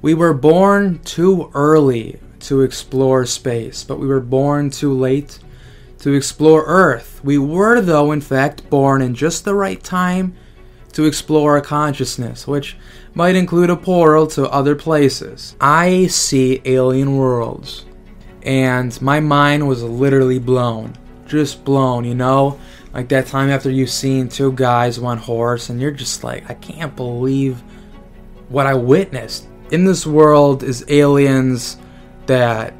We were born too early to explore space, but we were born too late to explore Earth. We were, though, in fact, born in just the right time to explore our consciousness, which might include a portal to other places. I see alien worlds, and my mind was literally blown. Just blown, you know? Like that time after you've seen Two Guys, One Horse, and you're just like, I can't believe what I witnessed. In this world is aliens that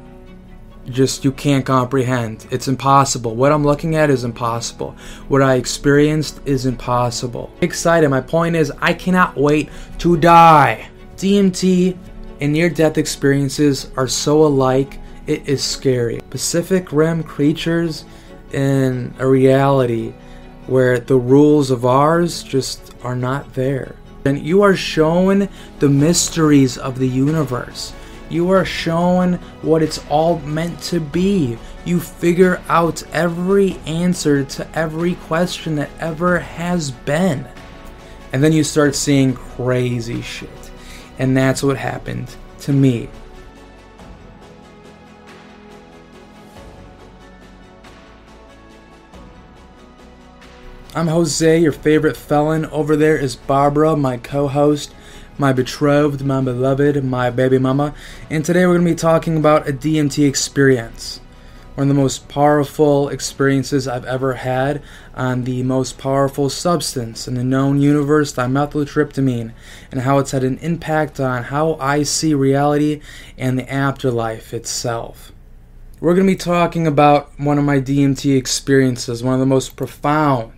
just you can't comprehend. It's impossible. What I'm looking at is impossible. What I experienced is impossible. Excited. My point is, I cannot wait to die. DMT and near-death experiences are so alike, it is scary. Pacific Rim creatures in a reality where the rules of ours just are not there. And you are shown the mysteries of the universe. You are shown what it's all meant to be. You figure out every answer to every question that ever has been. And then you start seeing crazy shit. And that's what happened to me. I'm Jose, your favorite felon. Over there is Barbara, my co-host, my betrothed, my beloved, my baby mama. And today we're going to be talking about a DMT experience. One of the most powerful experiences I've ever had on the most powerful substance in the known universe, dimethyltryptamine, and how it's had an impact on how I see reality and the afterlife itself. We're going to be talking about one of my DMT experiences, one of the most profound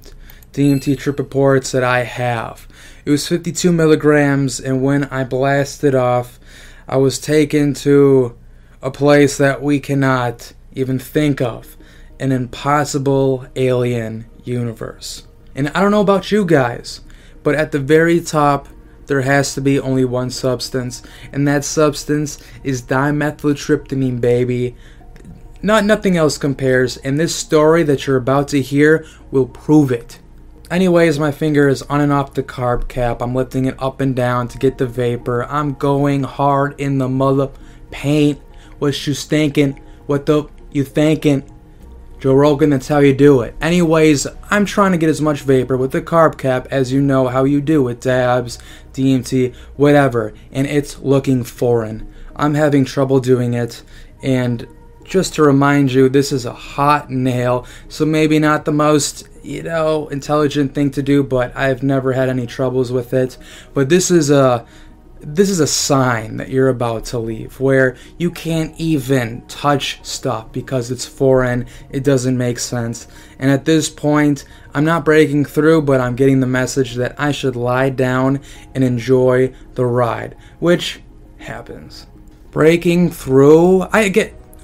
DMT trip reports that I have. It was 52 milligrams, and when I blasted off, I was taken to a place that we cannot even think of, an impossible alien universe. And I don't know about you guys, but at the very top, there has to be only one substance, and that substance is dimethyltryptamine, baby. Nothing else compares, and this story that you're about to hear will prove it. Anyways, my finger is on and off the carb cap. I'm lifting it up and down to get the vapor. I'm going hard in the mother paint. What you thinking? What the you thinking? Joe Rogan, that's how you do it. Anyways, I'm trying to get as much vapor with the carb cap as you know how you do with dabs, DMT, whatever. And it's looking foreign. I'm having trouble doing it. And just to remind you, this is a hot nail, so maybe not the most, intelligent thing to do, but I've never had any troubles with it. But this is a sign that you're about to leave, where you can't even touch stuff because it's foreign, it doesn't make sense. And at this point, I'm not breaking through, but I'm getting the message that I should lie down and enjoy the ride, which happens. Breaking through,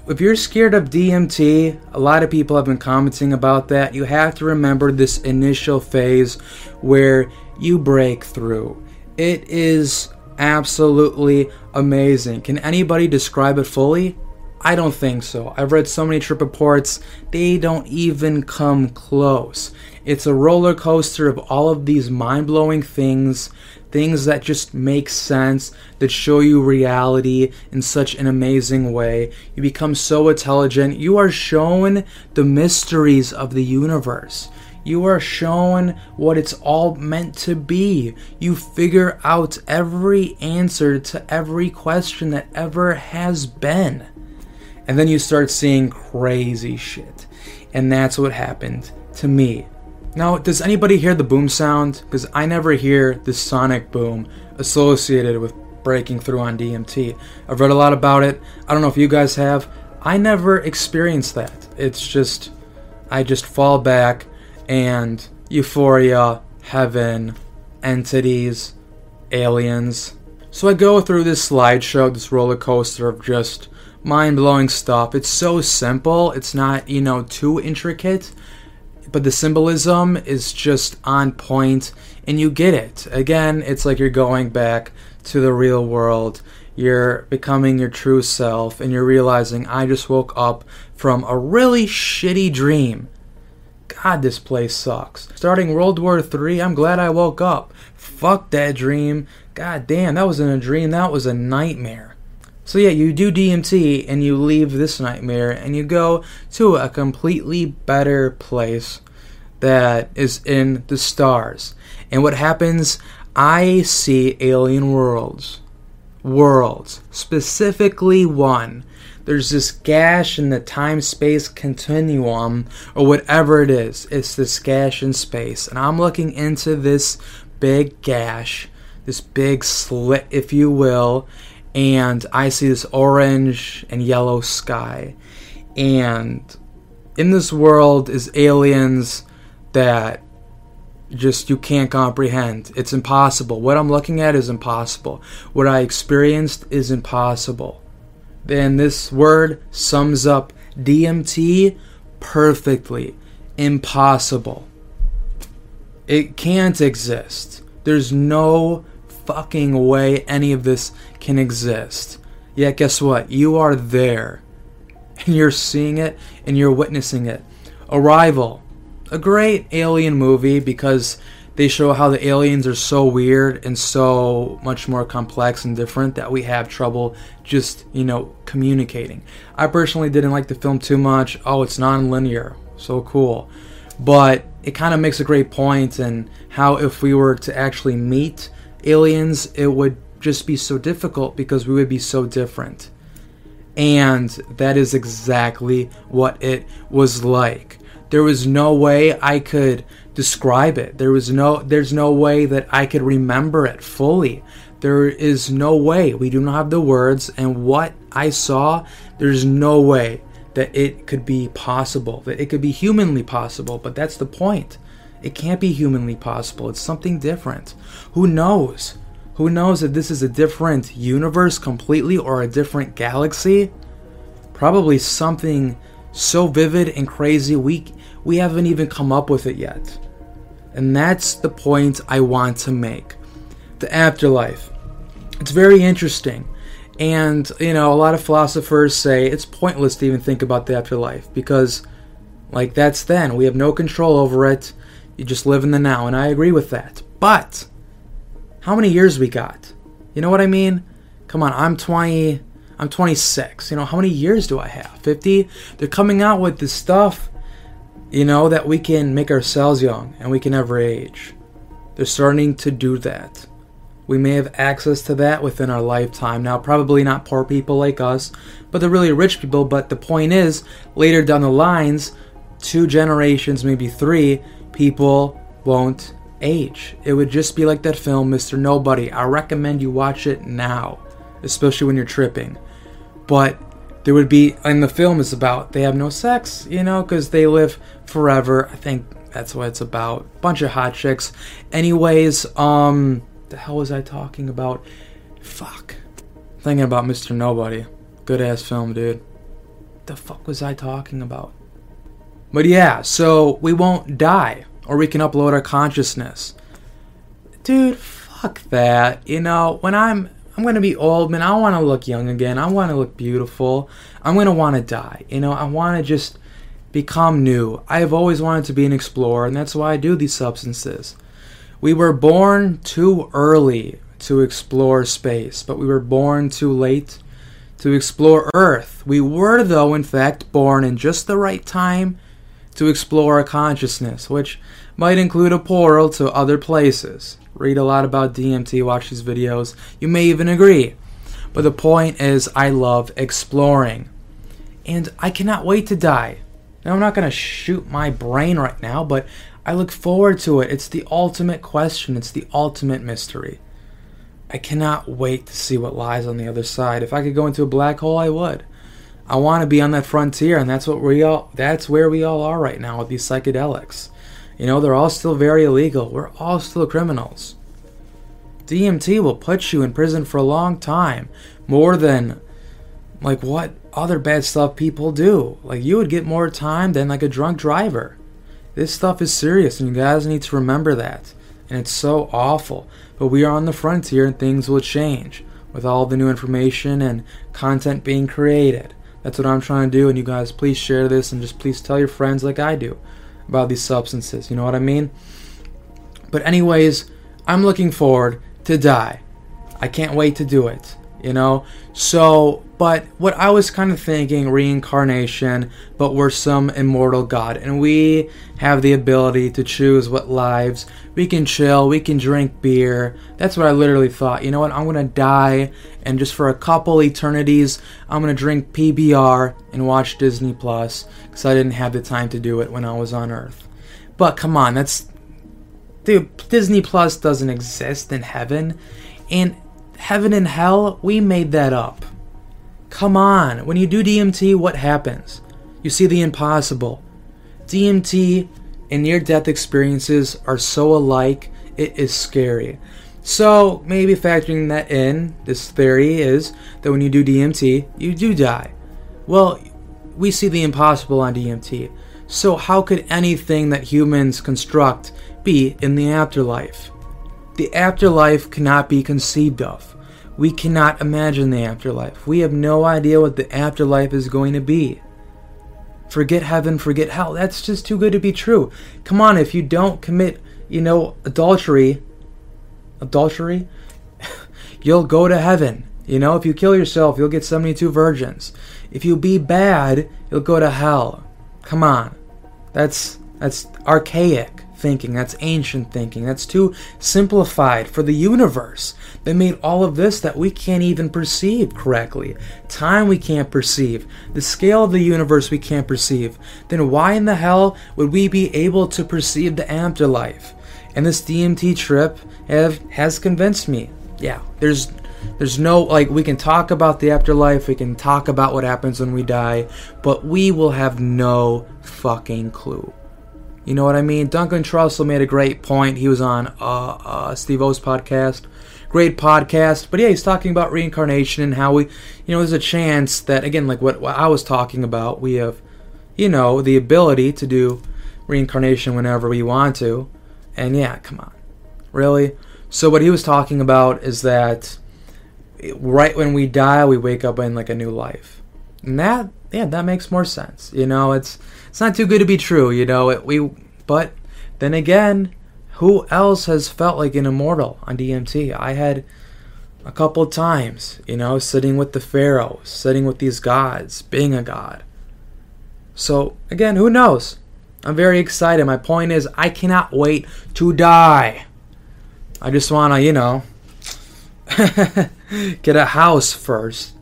if you're scared of DMT, a lot of people have been commenting about that. You have to remember this initial phase where you break through. It is absolutely amazing. Can anybody describe it fully? I don't think so. I've read so many trip reports, they don't even come close. It's a roller coaster of all of these mind-blowing things that just make sense, that show you reality in such an amazing way. You become so intelligent. You are shown the mysteries of the universe. You are shown what it's all meant to be. You figure out every answer to every question that ever has been. And then you start seeing crazy shit. And that's what happened to me. Now, does anybody hear the boom sound? Because I never hear the sonic boom associated with breaking through on DMT. I've read a lot about it. I don't know if you guys have. I never experienced that. It's just, I just fall back and euphoria, heaven, entities, aliens. So I go through this slideshow, this roller coaster of just mind-blowing stuff. It's so simple. It's not, too intricate. But the symbolism is just on point, and you get it. Again, it's like you're going back to the real world. You're becoming your true self, and you're realizing, I just woke up from a really shitty dream. God, this place sucks. Starting World War III, I'm glad I woke up. fuck that dream. God damn, that wasn't a dream, that was a nightmare. So yeah, you do DMT and you leave this nightmare and you go to a completely better place that is in the stars. And what happens? I see alien worlds. Specifically one. There's this gash in the time-space continuum, or whatever it is. It's this gash in space. And I'm looking into this big gash, this big slit, if you will, and I see this orange and yellow sky. And in this world is aliens that just you can't comprehend. It's impossible. What I'm looking at is impossible. What I experienced is impossible. Then this word sums up DMT perfectly. Impossible. It can't exist. There's no fucking way any of this can exist. Yet guess what? You are there. And you're seeing it and you're witnessing it. Arrival. A great alien movie because they show how the aliens are so weird and so much more complex and different that we have trouble just, you know, communicating. I personally didn't like the film too much. Oh, it's non-linear. So cool. But it kind of makes a great point in how if we were to actually meet aliens, it would just be so difficult because we would be so different. And that is exactly what it was like. There was no way I could describe it. There's no way that I could remember it fully. There is no way. We do not have the words, and what I saw, there's no way that it could be possible, that it could be humanly possible, but that's the point. It can't be humanly possible. It's something different. Who knows? Who knows if this is a different universe completely or a different galaxy? Probably something so vivid and crazy we haven't even come up with it yet. And that's the point I want to make. The afterlife. It's very interesting. And, you know, a lot of philosophers say it's pointless to even think about the afterlife because, like, that's then. We have no control over it. You just live in the now. And I agree with that. But how many years we got? You know what I mean? Come on, I'm 26. You know, how many years do I have? 50? They're coming out with this stuff, you know, that we can make ourselves young and we can never age. They're starting to do that. We may have access to that within our lifetime. Now, probably not poor people like us, but they're really rich people. But the point is, later down the lines, 2 generations, maybe 3, people won't age. It would just be like that film, Mr. Nobody. I recommend you watch it now, especially when you're tripping. But there would be, and the film is about, they have no sex, you know, because they live forever. I think that's what it's about. Bunch of hot chicks. Anyways, the hell was I talking about? Fuck. Thinking about Mr. Nobody. Good ass film, dude. The fuck was I talking about? But yeah, so we won't die, or we can upload our consciousness. Dude, fuck that. You know, when I'm going to be old, man, I want to look young again. I want to look beautiful. I'm going to want to die. You know, I want to just become new. I've always wanted to be an explorer, and that's why I do these substances. We were born too early to explore space, but we were born too late to explore Earth. We were, though, in fact, born in just the right time to explore our consciousness, which might include a portal to other places. Read a lot about DMT, watch these videos. You may even agree. But the point is, I love exploring. And I cannot wait to die. Now, I'm not going to shoot my brain right now, but I look forward to it. It's the ultimate question. It's the ultimate mystery. I cannot wait to see what lies on the other side. If I could go into a black hole, I would. I want to be on that frontier, and that's where we all are right now with these psychedelics. You know, they're all still very illegal. We're all still criminals. DMT will put you in prison for a long time. More than, like, what other bad stuff people do. Like, you would get more time than, like, a drunk driver. This stuff is serious, and you guys need to remember that. And it's so awful. But we are on the frontier, and things will change. With all the new information and content being created. That's what I'm trying to do, and you guys, please share this, and just please tell your friends like I do about these substances, you know what I mean? But anyways, I'm looking forward to die. I can't wait to do it, you know? So, but what I was kind of thinking, reincarnation, but we're some immortal god, and we have the ability to choose what lives. We can chill, we can drink beer. That's what I literally thought. You know what, I'm gonna die, and just for a couple eternities, I'm gonna drink PBR and watch Disney Plus, because I didn't have the time to do it when I was on Earth. But come on, that's... Dude, Disney Plus doesn't exist in heaven, and heaven and hell, we made that up. Come on, when you do DMT, what happens? You see the impossible. DMT and near-death experiences are so alike, it is scary. So, maybe factoring that in, this theory is that when you do DMT, you do die. Well, we see the impossible on DMT. So how could anything that humans construct be in the afterlife? The afterlife cannot be conceived of. We cannot imagine the afterlife. We have no idea what the afterlife is going to be. Forget heaven, forget hell. That's just too good to be true. Come on, if you don't commit, you know, adultery, you'll go to heaven. You know, if you kill yourself, you'll get 72 virgins. If you be bad, you'll go to hell. Come on. That's archaic thinking. That's ancient thinking. That's too simplified for the universe. They made all of this that we can't even perceive correctly. Time we can't perceive. The scale of the universe we can't perceive. Then why in the hell would we be able to perceive the afterlife? And this DMT trip has convinced me. Yeah, there's no, like, we can talk about the afterlife, we can talk about what happens when we die, but we will have no fucking clue. You know what I mean? Duncan Trussell made a great point. He was on Steve O's podcast. Great podcast. But yeah, he's talking about reincarnation and how we, you know, there's a chance that, again, like what I was talking about, we have, you know, the ability to do reincarnation whenever we want to. And yeah, come on. Really? So what he was talking about is that right when we die, we wake up in like a new life. And that, yeah, that makes more sense. You know, it's not too good to be true, you know. But then again, who else has felt like an immortal on DMT? I had a couple times, you know, sitting with the pharaoh, sitting with these gods, being a god. So, again, who knows? I'm very excited. My point is, I cannot wait to die. I just want to, you know, get a house first.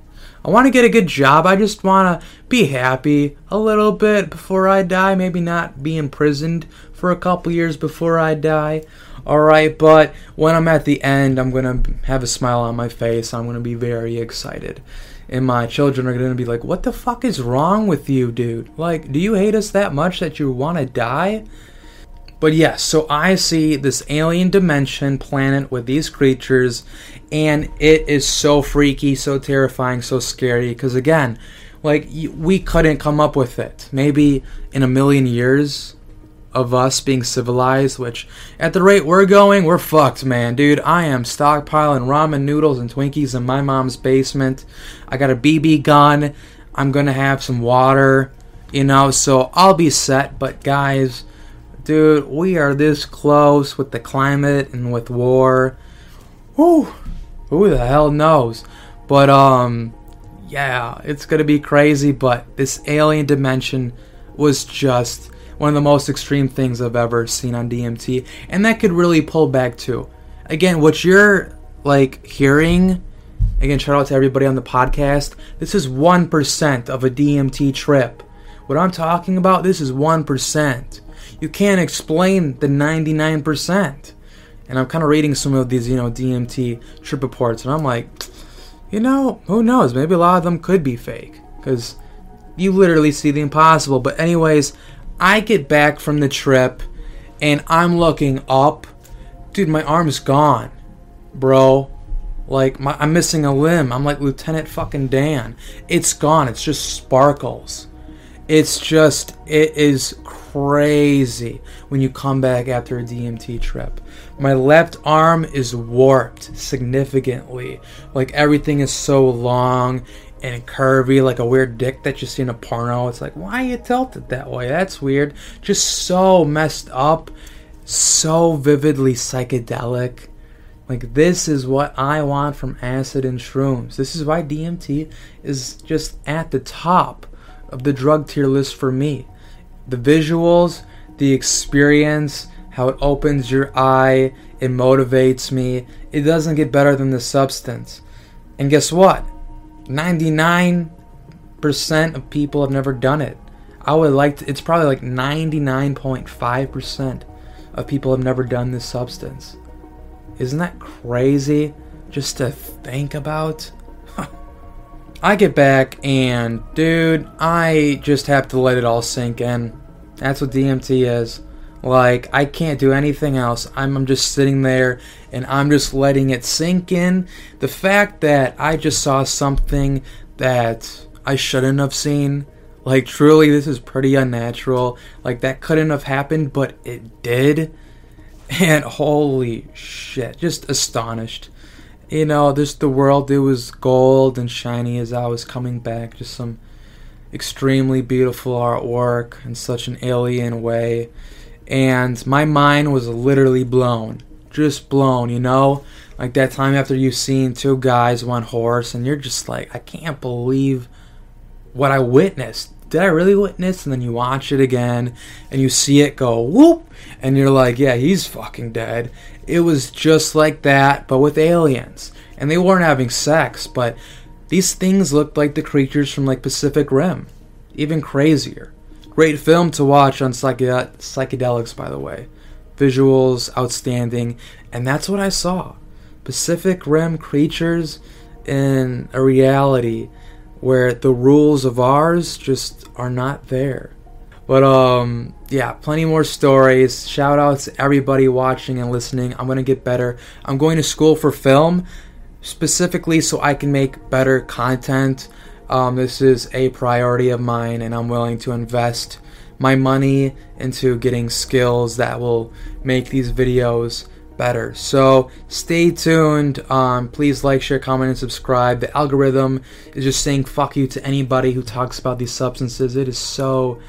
I want to get a good job. I just want to be happy a little bit before I die. Maybe not be imprisoned for a couple years before I die. Alright, but when I'm at the end, I'm going to have a smile on my face. I'm going to be very excited. And my children are going to be like, what the fuck is wrong with you, dude? Like, do you hate us that much that you want to die? But yes, so I see this alien dimension planet with these creatures, and it is so freaky, so terrifying, so scary, because again, like, we couldn't come up with it. Maybe in a million years of us being civilized, which at the rate we're going, we're fucked, man. Dude, I am stockpiling ramen noodles and Twinkies in my mom's basement. I got a BB gun. I'm going to have some water, you know, so I'll be set. But guys... Dude, we are this close with the climate and with war. Whew. Who the hell knows? But, yeah, it's going to be crazy, but this alien dimension was just one of the most extreme things I've ever seen on DMT. And that could really pull back, too. Again, what you're, like, hearing... Again, shout out to everybody on the podcast. This is 1% of a DMT trip. What I'm talking about, this is 1%. You can't explain the 99%. And I'm kind of reading some of these, you know, DMT trip reports, and I'm like, you know, who knows? Maybe a lot of them could be fake, because you literally see the impossible. But anyways, I get back from the trip, and I'm looking up. Dude, my arm is gone, bro. Like, I'm missing a limb. I'm like Lieutenant fucking Dan. It's gone. It's just sparkles. It's just, it is crazy when you come back after a DMT trip. My left arm is warped significantly. Like, everything is so long and curvy, like a weird dick that you see in a porno. It's like, why are you tilted that way? That's weird. Just so messed up, so vividly psychedelic. Like, this is what I want from acid and shrooms. This is why DMT is just at the top of the drug tier list for me. The visuals, the experience, how it opens your eye, it motivates me. It doesn't get better than the substance. And guess what? 99% of people have never done it. I would like to, it's probably like 99.5% of people have never done this substance. Isn't that crazy just to think about? I get back and, dude, I just have to let it all sink in. That's what DMT is. Like, I can't do anything else. I'm just sitting there and I'm just letting it sink in. The fact that I just saw something that I shouldn't have seen. Like, truly, this is pretty unnatural. Like, that couldn't have happened, but it did. And holy shit, just astonished. You know, just the world, it was gold and shiny as I was coming back. Just some extremely beautiful artwork in such an alien way. And my mind was literally blown. Just blown, you know? Like that time after you've seen two guys, one horse, and you're just like, I can't believe what I witnessed. Did I really witness? And then you watch it again, and you see it go whoop, and you're like, yeah, he's fucking dead. It was just like that, but with aliens. And they weren't having sex, but these things looked like the creatures from like Pacific Rim. Even crazier. Great film to watch on psychedelics, by the way. Visuals, outstanding. And that's what I saw. Pacific Rim creatures in a reality where the rules of ours just are not there. But, yeah, plenty more stories. Shout out to everybody watching and listening. I'm going to get better. I'm going to school for film specifically so I can make better content. This is a priority of mine, and I'm willing to invest my money into getting skills that will make these videos better. So stay tuned. Please like, share, comment, and subscribe. The algorithm is just saying fuck you to anybody who talks about these substances. It is so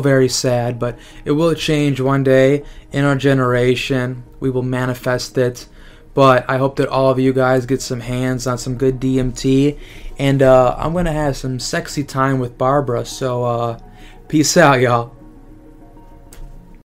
very sad, but it will change one day. In our generation, we will manifest it. But I hope that all of you guys get some hands on some good DMT, and I'm gonna have some sexy time with Barbara. So peace out, y'all.